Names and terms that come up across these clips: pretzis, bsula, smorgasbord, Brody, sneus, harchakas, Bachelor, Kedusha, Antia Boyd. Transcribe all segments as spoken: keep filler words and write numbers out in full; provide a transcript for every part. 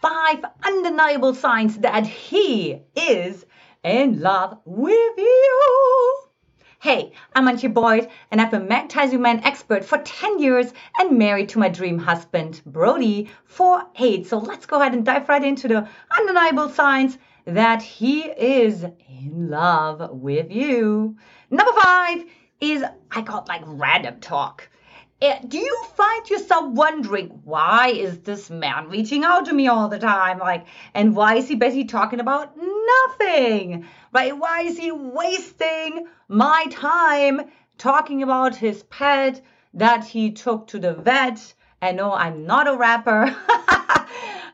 five undeniable signs that he is in love with you. Hey, I'm Antia Boyd, and I've been magnetizing man expert for ten years and married to my dream husband, Brody, for eight. So let's go ahead and dive right into the undeniable signs that he is in love with you. Number five is, I got like random talk. Do you find yourself wondering, why is this man reaching out to me all the time? Like, and why is he busy talking about nothing? Right? Why is he wasting my time talking about his pet that he took to the vet? And no, I'm not a rapper.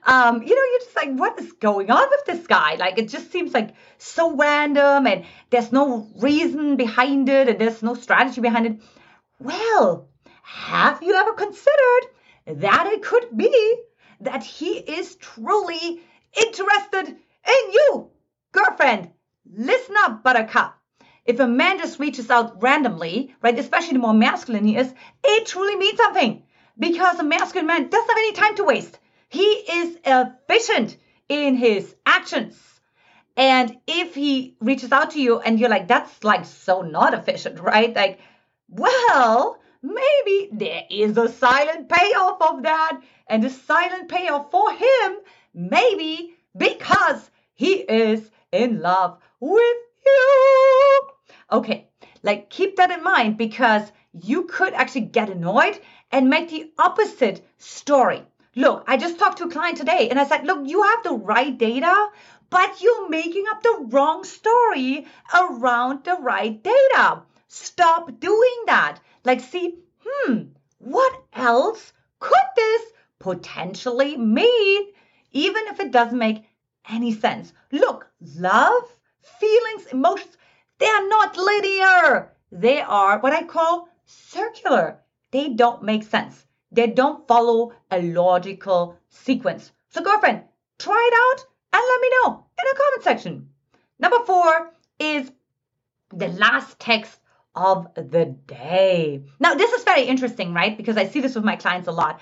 um, you know, you're just like, what is going on with this guy? Like, it just seems like so random, and there's no reason behind it, and there's no strategy behind it. Well, have you ever considered that it could be that he is truly interested in you? Girlfriend, listen up, buttercup. If a man just reaches out randomly, right, especially the more masculine he is, it truly means something, because a masculine man doesn't have any time to waste. He is efficient in his actions. And if he reaches out to you and you're like, that's like so not efficient, right? Like, well, maybe there is a silent payoff of that, and a silent payoff for him, maybe because he is in love with you. Okay, like keep that in mind, because you could actually get annoyed and make the opposite story. Look, I just talked to a client today and I said, look, you have the right data, but you're making up the wrong story around the right data. Stop doing that. Like, see, hmm, what else could this potentially mean, even if it doesn't make any sense? Look, love, feelings, emotions, they are not linear. They are what I call circular. They don't make sense. They don't follow a logical sequence. So, girlfriend, try it out and let me know in the comment section. Number four is the last text of the day. Now, this is very interesting, right? Because I see this with my clients a lot.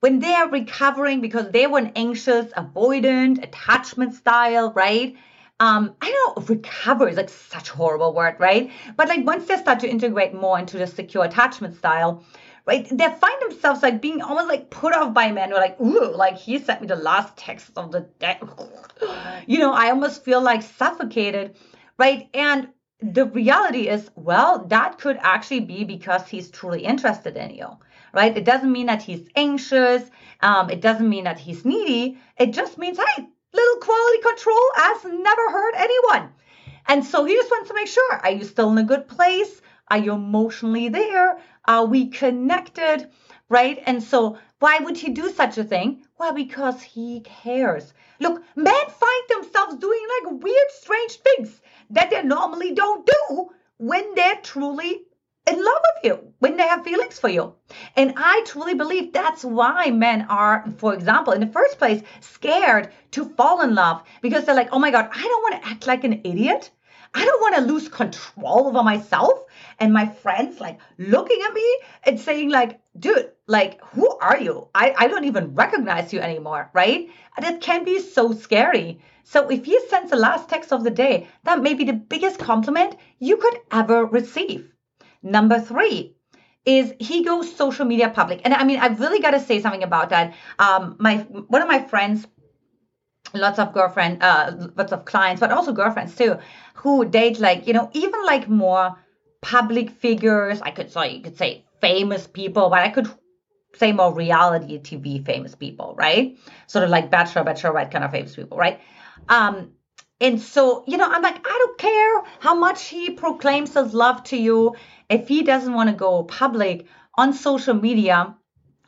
When they are recovering because they were an anxious, avoidant, attachment style, right? Um, I know recover is like such a horrible word, right? But like once they start to integrate more into the secure attachment style, right, they find themselves like being almost like put off by men who are like, ooh, like he sent me the last text of the day. You know, I almost feel like suffocated, right? And the reality is, well, that could actually be because he's truly interested in you, right? It doesn't mean that he's anxious. Um, it doesn't mean that he's needy. It just means, hey, little quality control has never hurt anyone. And so he just wants to make sure, are you still in a good place? Are you emotionally there? Are we connected, right? And so why would he do such a thing? Well, because he cares. Look, men find themselves doing like weird, strange things that they normally don't do when they're truly in love with you, when they have feelings for you. And I truly believe that's why men are, for example, in the first place, scared to fall in love, because they're like, oh my God, I don't want to act like an idiot. I don't want to lose control over myself and my friends like looking at me and saying like, dude, like, who are you? I, I don't even recognize you anymore, right? That can be so scary. So if he sends the last text of the day, that may be the biggest compliment you could ever receive. Number three is he goes social media public. And I mean, I've really got to say something about that. Um, my one of my friends, lots of girlfriend, uh, lots of clients, but also girlfriends too, who date like, you know, even like more public figures. I could say, you could say famous people, but I could say more reality T V famous people, right? Sort of like Bachelor, Bachelorette kind of famous people, right? Um, and so, you know, I'm like, I don't care how much he proclaims his love to you. If he doesn't want to go public on social media,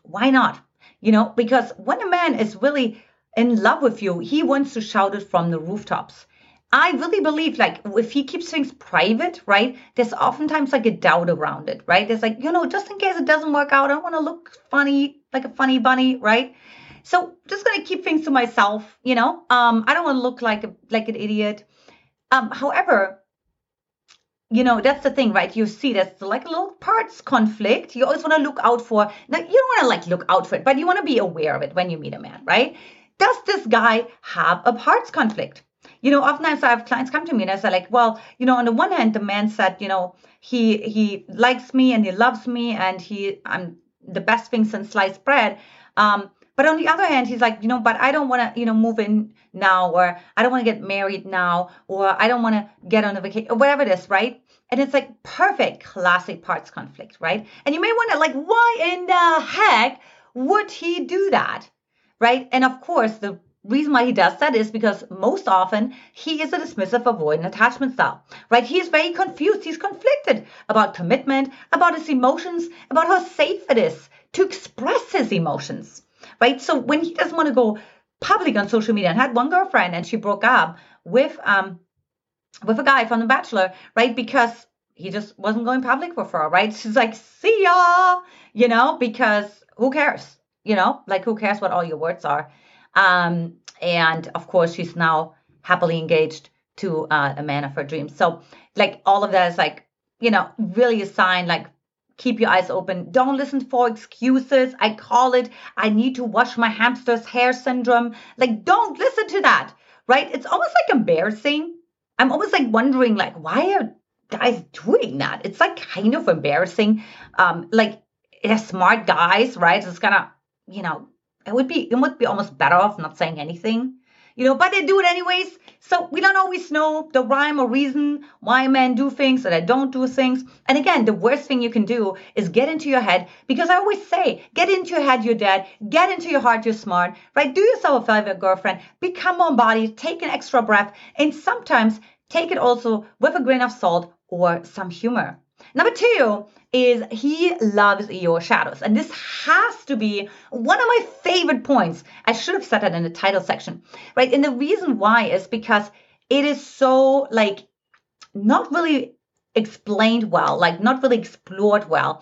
why not? You know, because when a man is really in love with you, he wants to shout it from the rooftops. I really believe, like, if he keeps things private, right, there's oftentimes like a doubt around it, right? There's like, you know, just in case it doesn't work out, I don't want to look funny, like a funny bunny, right? So just going to keep things to myself, you know, um, I don't want to look like a, like an idiot. Um, however, you know, that's the thing, right? You see, that's like a little parts conflict. You always want to look out for, now you don't want to like look out for it, but you want to be aware of it when you meet a man, right? does this guy have a hearts conflict? You know, oftentimes I have clients come to me and I say like, well, you know, on the one hand, the man said, you know, he he likes me and he loves me and he I'm the best thing since sliced bread. Um, but on the other hand, he's like, you know, but I don't want to, you know, move in now, or I don't want to get married now, or I don't want to get on a vacation, or whatever it is, right? And it's like perfect classic parts conflict, right? And you may wonder like, why in the heck would he do that, right? And of course, the reason why he does that is because most often he is a dismissive, avoidant attachment style, right? He is very confused. He's conflicted about commitment, about his emotions, about how safe it is to express his emotions, right? So when he doesn't want to go public on social media, and had one girlfriend and she broke up with um with a guy from The Bachelor, right? Because he just wasn't going public with her, right? She's like, see ya, you know, because who cares, you know, like who cares what all your words are? Um, and of course, she's now happily engaged to uh, a man of her dreams. So like all of that is like, you know, really a sign, like keep your eyes open. Don't listen for excuses. I call it, I need to wash my hamster's hair syndrome. Like, don't listen to that, right? It's almost like embarrassing. I'm almost like wondering like, why are guys doing that? It's like kind of embarrassing. Um, like they're smart guys, right? It's kind of, you know, It would be, it would be almost better off not saying anything, you know, but they do it anyways. So we don't always know the rhyme or reason why men do things or they don't do things. And again, the worst thing you can do is get into your head, because I always say, get into your head, you're dead. Get into your heart, you're smart, right? Do yourself a favor, girlfriend. Become one body, take an extra breath, and sometimes take it also with a grain of salt or some humor. Number two is he loves your shadows. And this has to be one of my favorite points. I should have said that in the title section, right? And the reason why is because it is so like not really explained well, like not really explored well.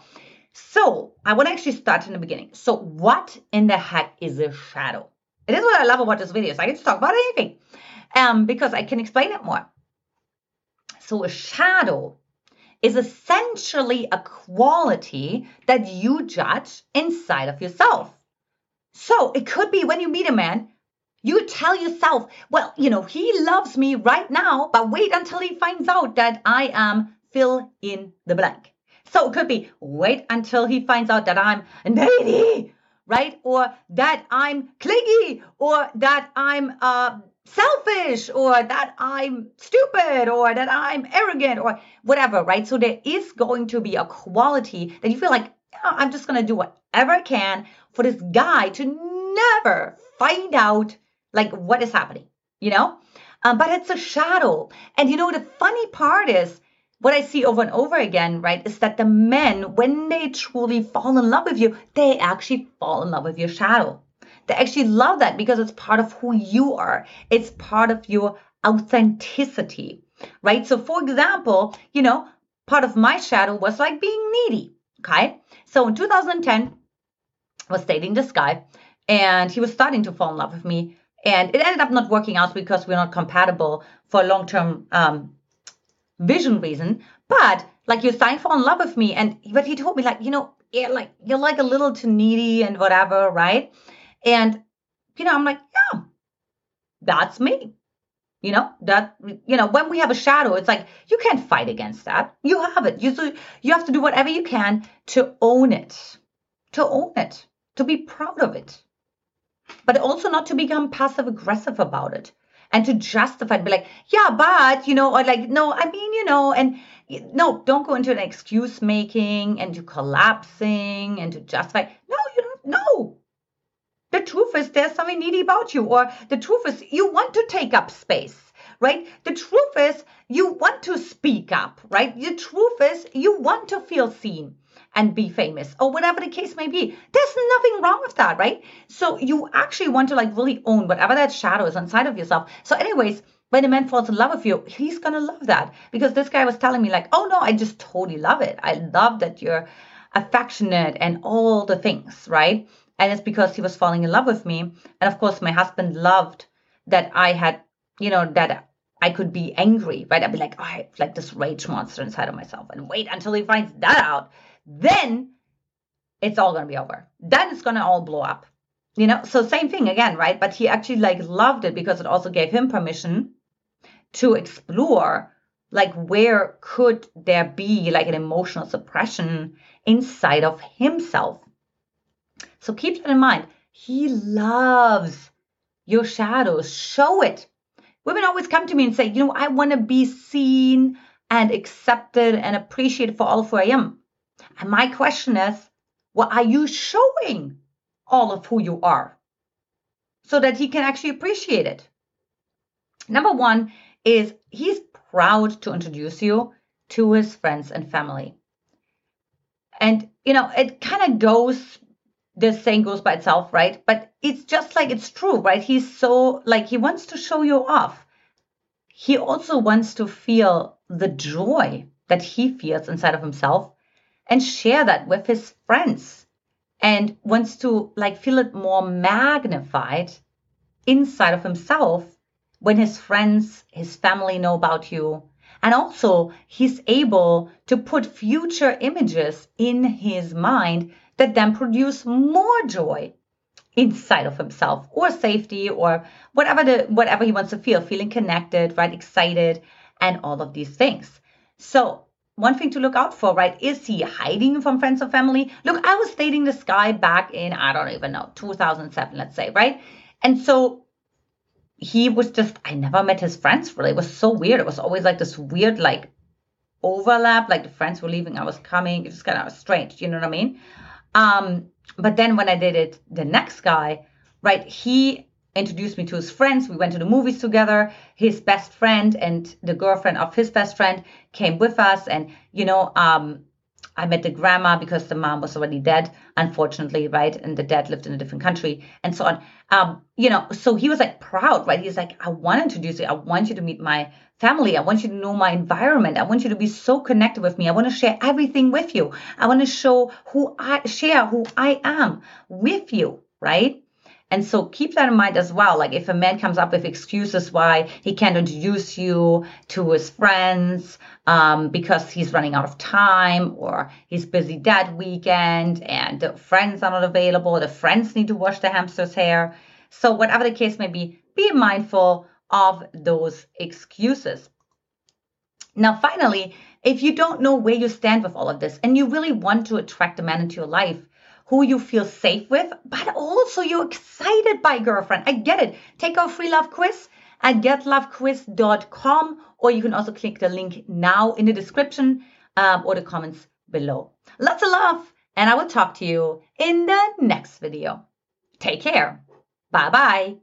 So I want to actually start in the beginning. So what in the heck is a shadow? It is what I love about this video. So I get to talk about anything um, because I can explain it more. So a shadow is essentially a quality that you judge inside of yourself. So it could be when you meet a man, you tell yourself, well, you know, he loves me right now, but wait until he finds out that I am fill in the blank. So it could be, wait until he finds out that I'm needy, right? Or that I'm clingy, or that I'm uh, selfish, or that I'm stupid, or that I'm arrogant, or whatever, right? So there is going to be a quality that you feel like, oh, I'm just going to do whatever I can for this guy to never find out like what is happening, you know? Um, but it's a shadow. And you know, the funny part is what I see over and over again, right, is that the men, when they truly fall in love with you, they actually fall in love with your shadow. They actually love that because it's part of who you are. It's part of your authenticity, right? So for example, you know, part of my shadow was like being needy, okay? So in two thousand ten, I was dating this guy and he was starting to fall in love with me. And it ended up not working out because we're not compatible for a long-term um, vision reason. But like, you're starting to fall in love with me. And but he told me like, you know, yeah, like you're like a little too needy and whatever, right? And, you know, I'm like, yeah, that's me. You know, that, you know, when we have a shadow, it's like, you can't fight against that. You have it. You, so you have to do whatever you can to own it, to own it, to be proud of it, but also not to become passive aggressive about it and to justify it, be like, yeah, but, you know, or like, no, I mean, you know, and no, don't go into an excuse making and to collapsing and to justify. No, you don't, no. The truth is there's something needy about you, or the truth is you want to take up space, right? The truth is you want to speak up, right? The truth is you want to feel seen and be famous, or whatever the case may be. There's nothing wrong with that, right? So you actually want to like really own whatever that shadow is inside of yourself. So anyways, when a man falls in love with you, he's going to love that, because this guy was telling me like, oh no, I just totally love it. I love that you're affectionate and all the things, right? And it's because he was falling in love with me. And of course, my husband loved that I had, you know, that I could be angry, right? I'd be like, oh, I have like this rage monster inside of myself. And wait until he finds that out. Then it's all going to be over. Then it's going to all blow up. you know, so same thing again, right? But he actually like loved it because it also gave him permission to explore like where could there be like an emotional suppression inside of himself. So keep that in mind. He loves your shadows. Show it. Women always come to me and say, you know, I want to be seen and accepted and appreciated for all of who I am. And my question is, well, are you showing all of who you are so that he can actually appreciate it? Number one is he's proud to introduce you to his friends and family. And, you know, it kind of goes, this saying goes by itself, right? But it's just like, it's true, right? He's so, like, he wants to show you off. He also wants to feel the joy that he feels inside of himself and share that with his friends, and wants to, like, feel it more magnified inside of himself when his friends, his family know about you. And also, he's able to put future images in his mind that then produce more joy inside of himself, or safety, or whatever the whatever he wants to feel, feeling connected, right, excited, and all of these things. So one thing to look out for, right, is he hiding from friends or family? Look, I was dating this guy back in, I don't even know, two thousand seven, let's say, right? And so he was just, I never met his friends really. It was so weird. It was always like this weird, like, overlap, like the friends were leaving, I was coming. It was kind of strange, you know what I mean? Um, but then when I did it, the next guy, right, he introduced me to his friends. We went to the movies together. His best friend and the girlfriend of his best friend came with us. And, you know, um, I met the grandma because the mom was already dead, unfortunately, right? And the dad lived in a different country and so on. Um, you know, so he was like proud, right? He's like, I want to introduce you. I want you to meet my family. I want you to know my environment. I want you to be so connected with me. I want to share everything with you. I want to show who I share, who I am with you, right? And so keep that in mind as well. Like if a man comes up with excuses why he can't introduce you to his friends um, because he's running out of time or he's busy that weekend and the friends are not available, the friends need to wash the hamster's hair. So whatever the case may be, be mindful of those excuses. Now, finally, if you don't know where you stand with all of this and you really want to attract a man into your life, who you feel safe with, but also you're excited by, girlfriend. I get it. Take our free love quiz at get love quiz dot com, or you can also click the link now in the description um, or the comments below. Lots of love, and I will talk to you in the next video. Take care. Bye-bye.